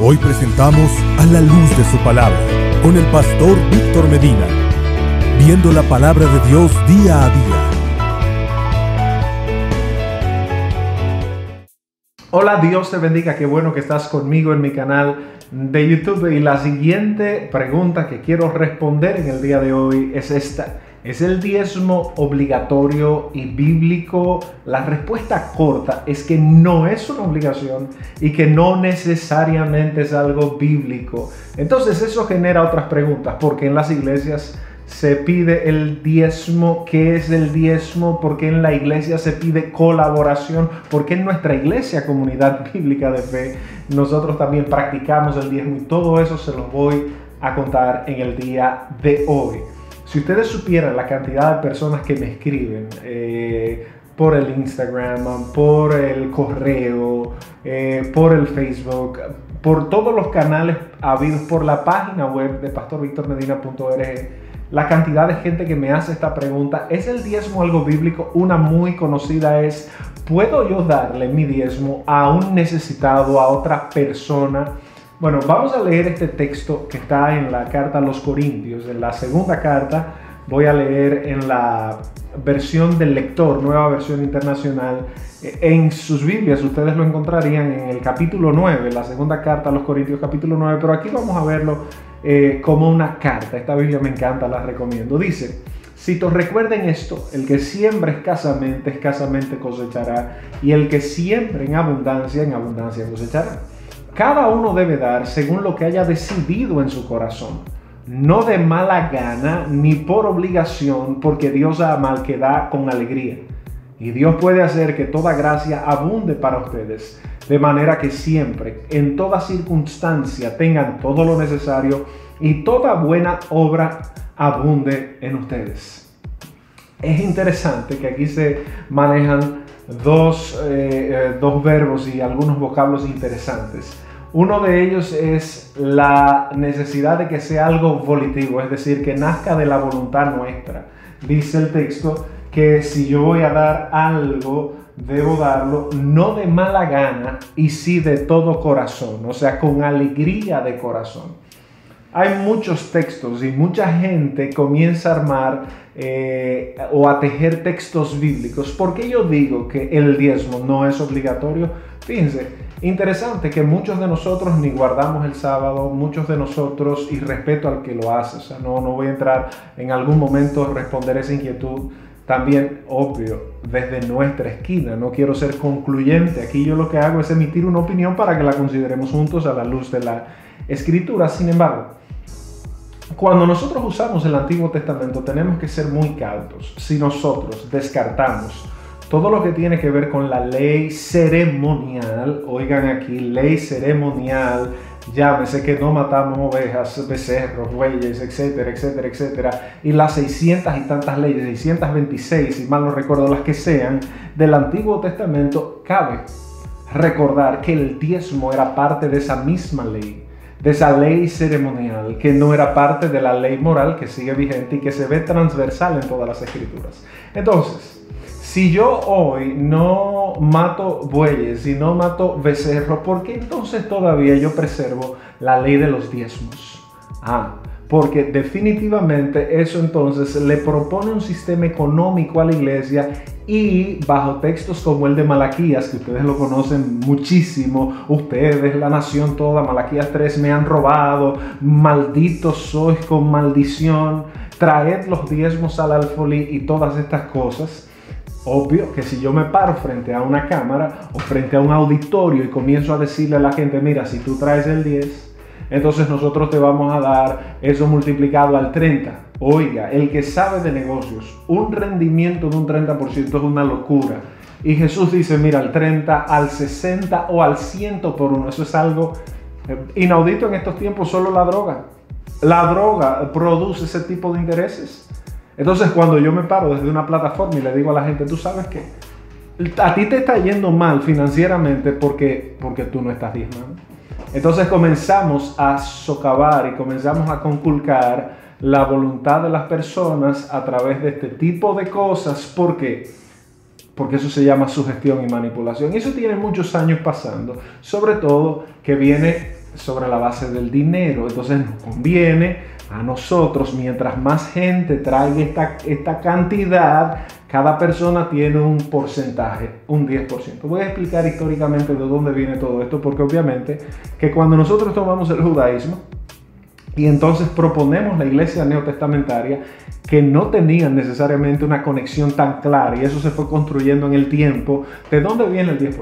Hoy presentamos A la Luz de su Palabra con el pastor Víctor Medina, viendo la palabra de Dios día a día. Hola, Dios te bendiga, qué bueno que estás conmigo en mi canal de YouTube. Y la siguiente pregunta que quiero responder en el día de hoy es esta: ¿es el diezmo obligatorio y bíblico? La respuesta corta es que no es una obligación y que no necesariamente es algo bíblico. Entonces eso genera otras preguntas, porque en las iglesias se pide el diezmo, ¿qué es el diezmo? ¿Por qué en la iglesia se pide colaboración? ¿Por qué en nuestra iglesia, Comunidad Bíblica de Fe, nosotros también practicamos el diezmo? Y todo eso se los voy a contar en el día de hoy. Si ustedes supieran la cantidad de personas que me escriben por el Instagram, por el correo, por el Facebook, por todos los canales habidos, por la página web de pastorvictormedina.org, la cantidad de gente que me hace esta pregunta: ¿es el diezmo algo bíblico? Una muy conocida es: ¿puedo yo darle mi diezmo a un necesitado, a otra persona? Bueno, vamos a leer este texto que está en la carta a los Corintios, en la segunda carta. Voy a leer en la versión del lector, Nueva Versión Internacional. En sus Biblias ustedes lo encontrarían en el capítulo 9, la segunda carta a los Corintios, capítulo 9, pero aquí vamos a verlo como una carta. Esta Biblia me encanta, la recomiendo. Dice: cito, recuerden esto: el que siembra escasamente, escasamente cosechará, y el que siembra en abundancia cosechará. Cada uno debe dar según lo que haya decidido en su corazón, no de mala gana ni por obligación, porque Dios ama al que da con alegría. Y Dios puede hacer que toda gracia abunde para ustedes, de manera que siempre, en toda circunstancia, tengan todo lo necesario y toda buena obra abunde en ustedes. Es interesante que aquí se manejan dos verbos y algunos vocablos interesantes. Uno de ellos es la necesidad de que sea algo volitivo, es decir, que nazca de la voluntad nuestra. Dice el texto que si yo voy a dar algo, debo darlo no de mala gana y sí de todo corazón, o sea, con alegría de corazón. Hay muchos textos y mucha gente comienza a armar o a tejer textos bíblicos. ¿Por qué yo digo que el diezmo no es obligatorio? Fíjense. Interesante que muchos de nosotros ni guardamos el sábado, muchos de nosotros, y respeto al que lo hace, o sea, no voy a entrar en algún momento a responder esa inquietud, también, obvio, desde nuestra esquina, no quiero ser concluyente, aquí yo lo que hago es emitir una opinión para que la consideremos juntos a la luz de la Escritura. Sin embargo, cuando nosotros usamos el Antiguo Testamento tenemos que ser muy cautos. Si nosotros descartamos todo lo que tiene que ver con la ley ceremonial, oigan aquí, ley ceremonial, llámese que no matamos ovejas, becerros, bueyes, etcétera, etcétera, etcétera, y las 600 y tantas leyes, 626, si mal no recuerdo, las que sean, del Antiguo Testamento, cabe recordar que el diezmo era parte de esa misma ley, de esa ley ceremonial, que no era parte de la ley moral que sigue vigente y que se ve transversal en todas las Escrituras. Entonces, si yo hoy no mato bueyes, si no mato becerros, ¿por qué entonces todavía yo preservo la ley de los diezmos? Porque definitivamente eso entonces le propone un sistema económico a la iglesia, y bajo textos como el de Malaquías, que ustedes lo conocen muchísimo, ustedes, la nación toda, Malaquías 3, me han robado, malditos sois con maldición, traed los diezmos al alfolí y todas estas cosas. Obvio que si yo me paro frente a una cámara o frente a un auditorio y comienzo a decirle a la gente: mira, si tú traes el 10, entonces nosotros te vamos a dar eso multiplicado al 30. Oiga, el que sabe de negocios, un rendimiento de un 30% es una locura. Y Jesús dice: mira, al 30, al 60 o al 100 por uno. Eso es algo inaudito en estos tiempos, solo la droga. La droga produce ese tipo de intereses. Entonces, cuando yo me paro desde una plataforma y le digo a la gente: tú sabes que a ti te está yendo mal financieramente porque tú no estás diezmando. Entonces comenzamos a socavar y comenzamos a conculcar la voluntad de las personas a través de este tipo de cosas. ¿Por qué? Porque eso se llama sugestión y manipulación. Y eso tiene muchos años pasando, sobre todo que viene sobre la base del dinero. Entonces nos conviene a nosotros, mientras más gente traiga esta cantidad, cada persona tiene un porcentaje, un 10%. Voy a explicar históricamente de dónde viene todo esto, porque obviamente que cuando nosotros tomamos el judaísmo y entonces proponemos la iglesia neotestamentaria, que no tenían necesariamente una conexión tan clara, y eso se fue construyendo en el tiempo, ¿de dónde viene el 10%?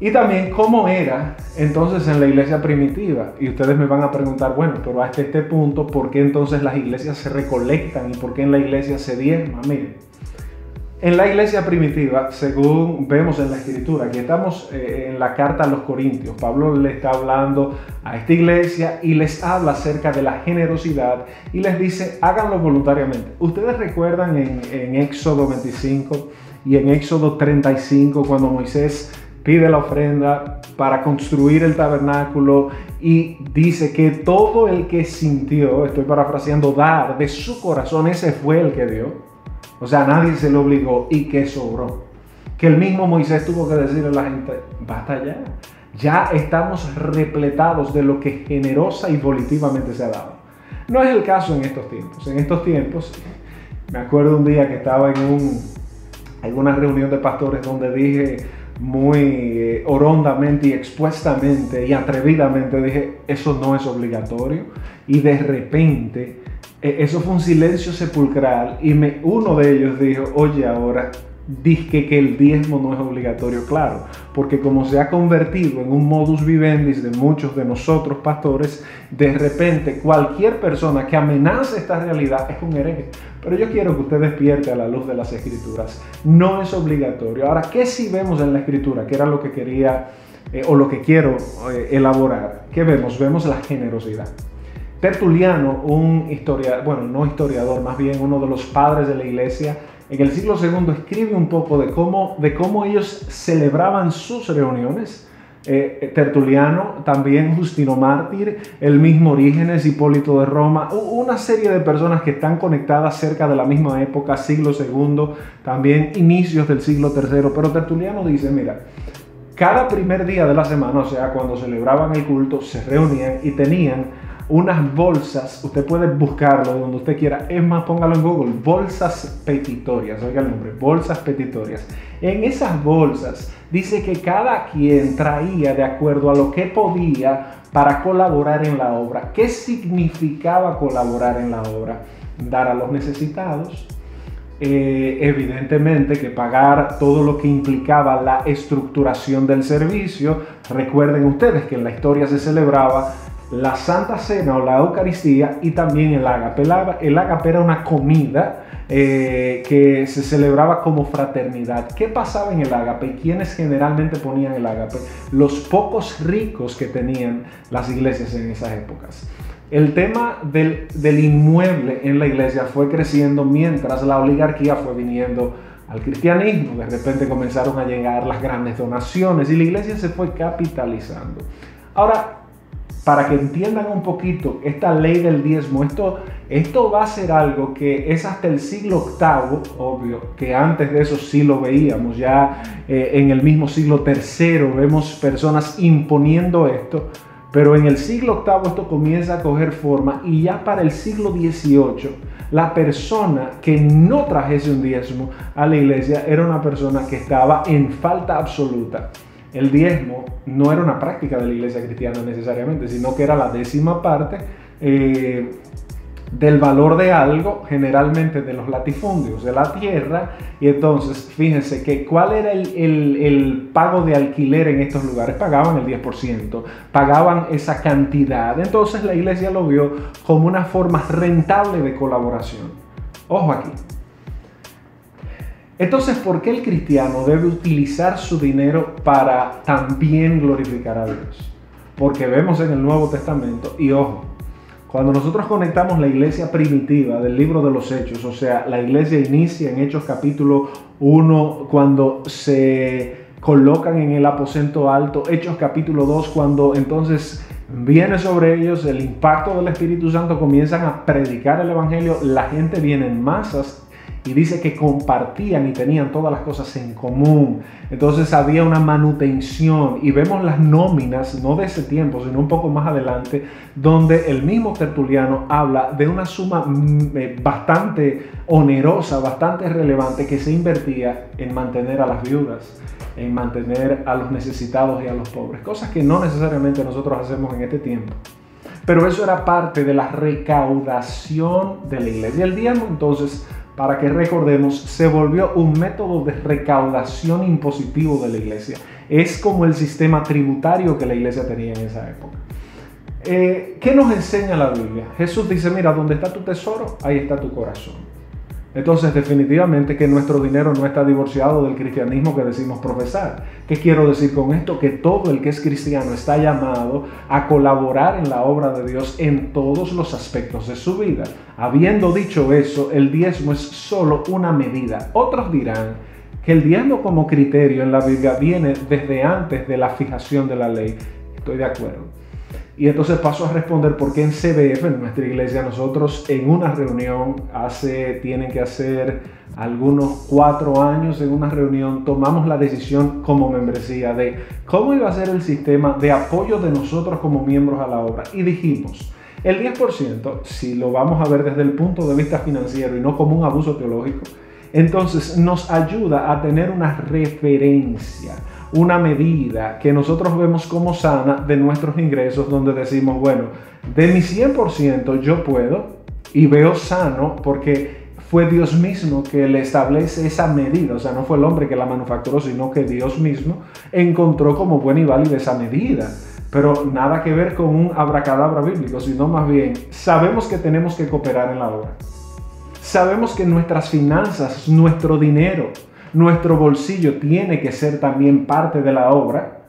Y también cómo era entonces en la iglesia primitiva. Y ustedes me van a preguntar, bueno, pero hasta este punto, ¿por qué entonces las iglesias se recolectan y por qué en la iglesia se diezma? Miren, en la iglesia primitiva, según vemos en la escritura, aquí estamos en la carta a los Corintios, Pablo le está hablando a esta iglesia y les habla acerca de la generosidad y les dice, háganlo voluntariamente. Ustedes recuerdan en Éxodo 25 y en Éxodo 35, cuando Moisés pide la ofrenda para construir el tabernáculo y dice que todo el que sintió, estoy parafraseando, dar de su corazón, ese fue el que dio. O sea, nadie se lo obligó, y que sobró. Que el mismo Moisés tuvo que decirle a la gente, basta ya. Ya estamos repletados de lo que generosa y volitivamente se ha dado. No es el caso en estos tiempos. En estos tiempos, me acuerdo un día que estaba en una reunión de pastores donde dije, muy horondamente y expuestamente y atrevidamente dije, eso no es obligatorio, y de repente eso fue un silencio sepulcral y uno de ellos dijo, oye, ahora dizque que el diezmo no es obligatorio. Claro, porque como se ha convertido en un modus vivendi de muchos de nosotros pastores, de repente cualquier persona que amenace esta realidad es un hereje. Pero yo quiero que usted despierte a la luz de las escrituras. No es obligatorio. Ahora, ¿qué sí vemos en la escritura? Que era lo que quería o lo que quiero elaborar. ¿Qué vemos? Vemos la generosidad. Tertuliano, un historiador, bueno, no historiador, más bien uno de los padres de la iglesia, en el siglo II escribe un poco de cómo ellos celebraban sus reuniones. Tertuliano, también Justino Mártir, el mismo Orígenes, Hipólito de Roma, una serie de personas que están conectadas cerca de la misma época, siglo II, también inicios del siglo III. Pero Tertuliano dice, mira, cada primer día de la semana, o sea, cuando celebraban el culto, se reunían y tenían unas bolsas, usted puede buscarlo donde usted quiera, es más, póngalo en Google, bolsas petitorias, oiga el nombre, bolsas petitorias. En esas bolsas dice que cada quien traía de acuerdo a lo que podía para colaborar en la obra. ¿Qué significaba colaborar en la obra? Dar a los necesitados, evidentemente que pagar todo lo que implicaba la estructuración del servicio. Recuerden ustedes que en la historia se celebraba la Santa Cena o la Eucaristía y también el ágape. El ágape era una comida que se celebraba como fraternidad. ¿Qué pasaba en el ágape? ¿Y quiénes generalmente ponían el ágape? Los pocos ricos que tenían las iglesias en esas épocas. El tema del inmueble en la iglesia fue creciendo mientras la oligarquía fue viniendo al cristianismo. De repente comenzaron a llegar las grandes donaciones y la iglesia se fue capitalizando. Ahora, para que entiendan un poquito esta ley del diezmo, esto va a ser algo que es hasta el siglo VIII, obvio, que antes de eso sí lo veíamos, ya en el mismo siglo III vemos personas imponiendo esto, pero en el siglo VIII esto comienza a coger forma y ya para el siglo XVIII la persona que no trajese un diezmo a la iglesia era una persona que estaba en falta absoluta. El diezmo no era una práctica de la iglesia cristiana necesariamente, sino que era la 10ª parte del valor de algo, generalmente de los latifundios, de la tierra. Y entonces, fíjense que cuál era el pago de alquiler en estos lugares. Pagaban el 10%, pagaban esa cantidad. Entonces la iglesia lo vio como una forma rentable de colaboración. Ojo aquí. Entonces, ¿por qué el cristiano debe utilizar su dinero para también glorificar a Dios? Porque vemos en el Nuevo Testamento, y ojo, cuando nosotros conectamos la iglesia primitiva del libro de los Hechos, o sea, la iglesia inicia en Hechos capítulo 1 cuando se colocan en el aposento alto, Hechos capítulo 2 cuando entonces viene sobre ellos el impacto del Espíritu Santo, comienzan a predicar el evangelio, la gente viene en masas. y dice que compartían y tenían todas las cosas en común. Entonces había una manutención, y vemos las nóminas, no de ese tiempo, sino un poco más adelante, donde el mismo Tertuliano habla de una suma bastante onerosa, bastante relevante, que se invertía en mantener a las viudas, en mantener a los necesitados y a los pobres, cosas que no necesariamente nosotros hacemos en este tiempo. Pero eso era parte de la recaudación de la iglesia. El diezmo, entonces, para que recordemos, se volvió un método de recaudación impositivo de la iglesia. Es como el sistema tributario que la iglesia tenía en esa época. ¿Qué nos enseña la Biblia? Jesús dice, mira, donde está tu tesoro, ahí está tu corazón. Entonces, definitivamente que nuestro dinero no está divorciado del cristianismo que decimos profesar. ¿Qué quiero decir con esto? Que todo el que es cristiano está llamado a colaborar en la obra de Dios en todos los aspectos de su vida. Habiendo dicho eso, el diezmo es solo una medida. Otros dirán que el diezmo como criterio en la Biblia viene desde antes de la fijación de la ley. Estoy de acuerdo. Y entonces paso a responder por qué en CBF, en nuestra iglesia, nosotros en una reunión tienen que hacer algunos 4 años, en una reunión tomamos la decisión como membresía de cómo iba a ser el sistema de apoyo de nosotros como miembros a la obra. Y dijimos, el 10%, si lo vamos a ver desde el punto de vista financiero y no como un abuso teológico, entonces nos ayuda a tener una referencia, una medida que nosotros vemos como sana de nuestros ingresos, donde decimos, bueno, de mi 100% yo puedo, y veo sano porque fue Dios mismo que le establece esa medida. O sea, no fue el hombre que la manufacturó, sino que Dios mismo encontró como buena y válida esa medida. Pero nada que ver con un abracadabra bíblico, sino más bien sabemos que tenemos que cooperar en la obra. Sabemos que nuestras finanzas, nuestro dinero, nuestro bolsillo tiene que ser también parte de la obra.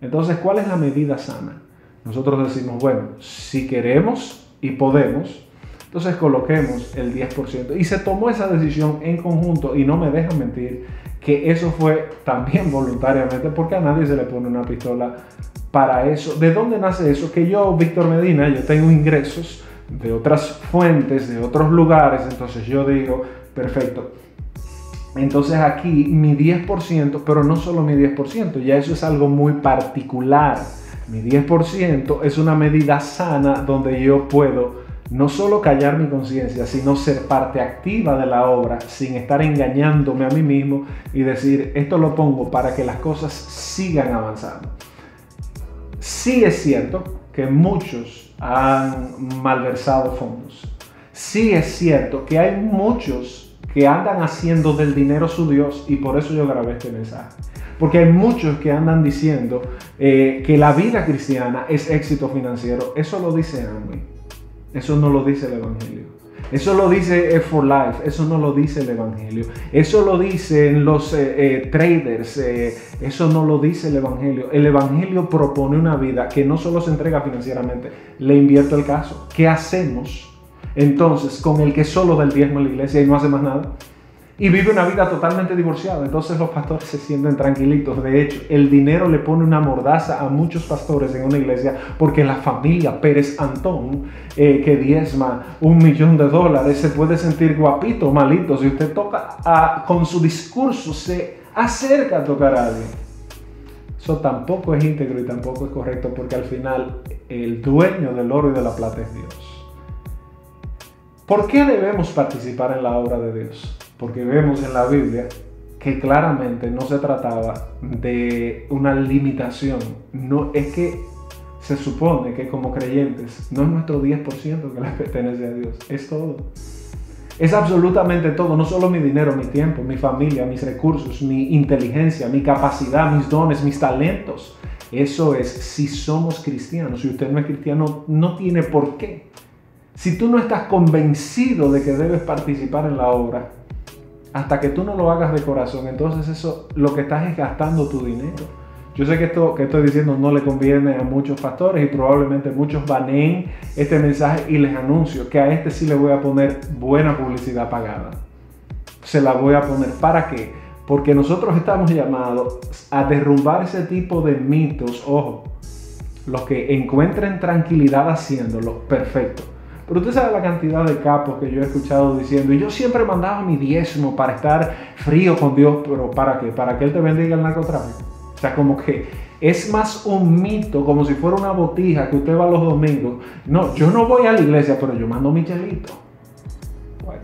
Entonces, ¿cuál es la medida sana? Nosotros decimos, bueno, si queremos y podemos, entonces coloquemos el 10%. Y se tomó esa decisión en conjunto, y no me dejan mentir que eso fue también voluntariamente, porque a nadie se le pone una pistola para eso. ¿De dónde nace eso? Que yo, Víctor Medina, yo tengo ingresos de otras fuentes, de otros lugares, entonces yo digo, perfecto. Entonces aquí mi 10%, pero no solo mi 10%, ya eso es algo muy particular. Mi 10% es una medida sana donde yo puedo no solo callar mi conciencia, sino ser parte activa de la obra sin estar engañándome a mí mismo y decir, esto lo pongo para que las cosas sigan avanzando. Sí es cierto que muchos han malversado fondos. Sí es cierto que hay muchos que andan haciendo del dinero su Dios, y por eso yo grabé este mensaje. Porque hay muchos que andan diciendo que la vida cristiana es éxito financiero. Eso lo dice Amway. Eso no lo dice el Evangelio. Eso lo dice For Life. Eso no lo dice el Evangelio. Eso lo dicen los traders. Eso no lo dice el Evangelio. El Evangelio propone una vida que no solo se entrega financieramente. Le invierto el caso. ¿Qué hacemos entonces con el que solo da el diezmo en la iglesia y no hace más nada? Y vive una vida totalmente divorciada. Entonces los pastores se sienten tranquilitos. De hecho, el dinero le pone una mordaza a muchos pastores en una iglesia, porque la familia Pérez Antón, que diezma $1 millón, se puede sentir guapito, malito. Si usted toca con su discurso, se acerca a tocar a alguien. Eso tampoco es íntegro y tampoco es correcto, porque al final el dueño del oro y de la plata es Dios. ¿Por qué debemos participar en la obra de Dios? Porque vemos en la Biblia que claramente no se trataba de una limitación. No, es que se supone que como creyentes no es nuestro 10% que le pertenece a Dios. Es todo. Es absolutamente todo. No solo mi dinero, mi tiempo, mi familia, mis recursos, mi inteligencia, mi capacidad, mis dones, mis talentos. Eso es si somos cristianos. Si usted no es cristiano, no tiene por qué. Si tú no estás convencido de que debes participar en la obra, hasta que tú no lo hagas de corazón, entonces eso lo que estás es gastando tu dinero. Yo sé que esto que estoy diciendo no le conviene a muchos pastores, y probablemente muchos baneen este mensaje, y les anuncio que a este sí le voy a poner buena publicidad pagada. Se la voy a poner. ¿Para qué? Porque nosotros estamos llamados a derrumbar ese tipo de mitos. Ojo, los que encuentren tranquilidad haciéndolo, perfecto. Pero usted sabe la cantidad de capos que yo he escuchado diciendo, y yo siempre mandaba mi diezmo para estar frío con Dios, pero ¿para qué? Para que Él te bendiga el narcotráfico. O sea, como que es más un mito, como si fuera una botija que usted va los domingos. No, yo no voy a la iglesia, pero yo mando mi chelito. Bueno,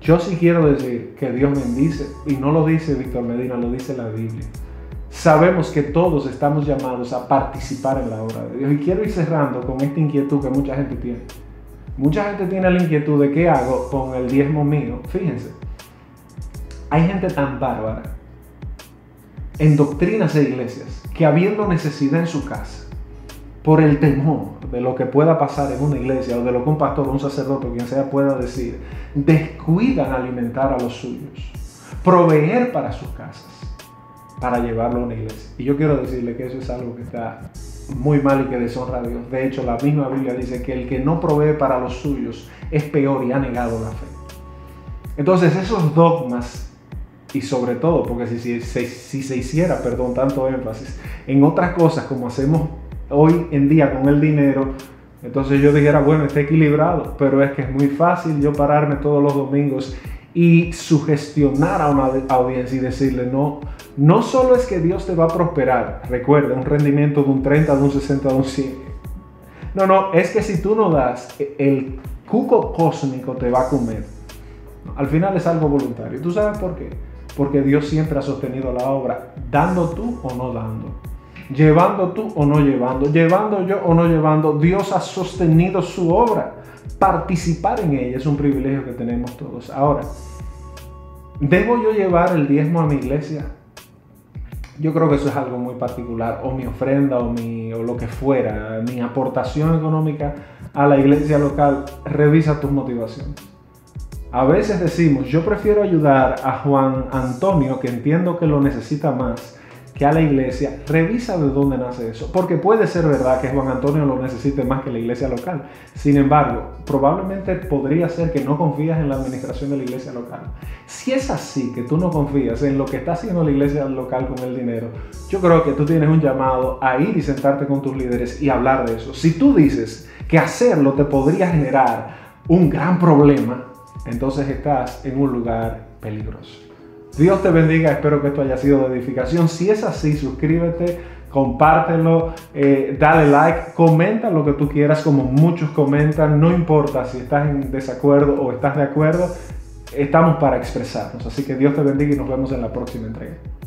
yo sí quiero decir que Dios bendice, y no lo dice Víctor Medina, lo dice la Biblia. Sabemos que todos estamos llamados a participar en la obra de Dios. Y quiero ir cerrando con esta inquietud que mucha gente tiene. Mucha gente tiene la inquietud de qué hago con el diezmo mío. Fíjense, hay gente tan bárbara en doctrinas e iglesias que, habiendo necesidad en su casa, por el temor de lo que pueda pasar en una iglesia o de lo que un pastor o un sacerdote o quien sea pueda decir, descuidan alimentar a los suyos, proveer para sus casas, para llevarlo a una iglesia. Y yo quiero decirle que eso es algo que está muy mal y que deshonra a Dios. De hecho, la misma Biblia dice que el que no provee para los suyos es peor y ha negado la fe. Entonces, esos dogmas, y sobre todo, porque si se hiciera, perdón, tanto énfasis en otras cosas como hacemos hoy en día con el dinero, entonces yo dijera, bueno, está equilibrado, pero es que es muy fácil yo pararme todos los domingos y sugestionar a una audiencia y decirle, no solo es que Dios te va a prosperar, recuerda, un rendimiento de un 30, de un 60, de un 100. No, es que si tú no das, el cuco cósmico te va a comer. Al final es algo voluntario. ¿Tú sabes por qué? Porque Dios siempre ha sostenido la obra, dando tú o no dando, llevando tú o no llevando, llevando yo o no llevando, Dios ha sostenido su obra. Participar en ella es un privilegio que tenemos todos. Ahora, ¿debo yo llevar el diezmo a mi iglesia? Yo creo que eso es algo muy particular, o mi ofrenda, o lo que fuera, mi aportación económica a la iglesia local. Revisa tus motivaciones. A veces decimos, yo prefiero ayudar a Juan Antonio, que entiendo que lo necesita más, que a la iglesia. Revisa de dónde nace eso, porque puede ser verdad que Juan Antonio lo necesite más que la iglesia local. Sin embargo, probablemente podría ser que no confías en la administración de la iglesia local. Si es así, que tú no confías en lo que está haciendo la iglesia local con el dinero, yo creo que tú tienes un llamado a ir y sentarte con tus líderes y hablar de eso. Si tú dices que hacerlo te podría generar un gran problema, entonces estás en un lugar peligroso. Dios te bendiga, espero que esto haya sido de edificación. Si es así, suscríbete, compártelo, dale like, comenta lo que tú quieras, como muchos comentan. No importa si estás en desacuerdo o estás de acuerdo, estamos para expresarnos. Así que Dios te bendiga y nos vemos en la próxima entrega.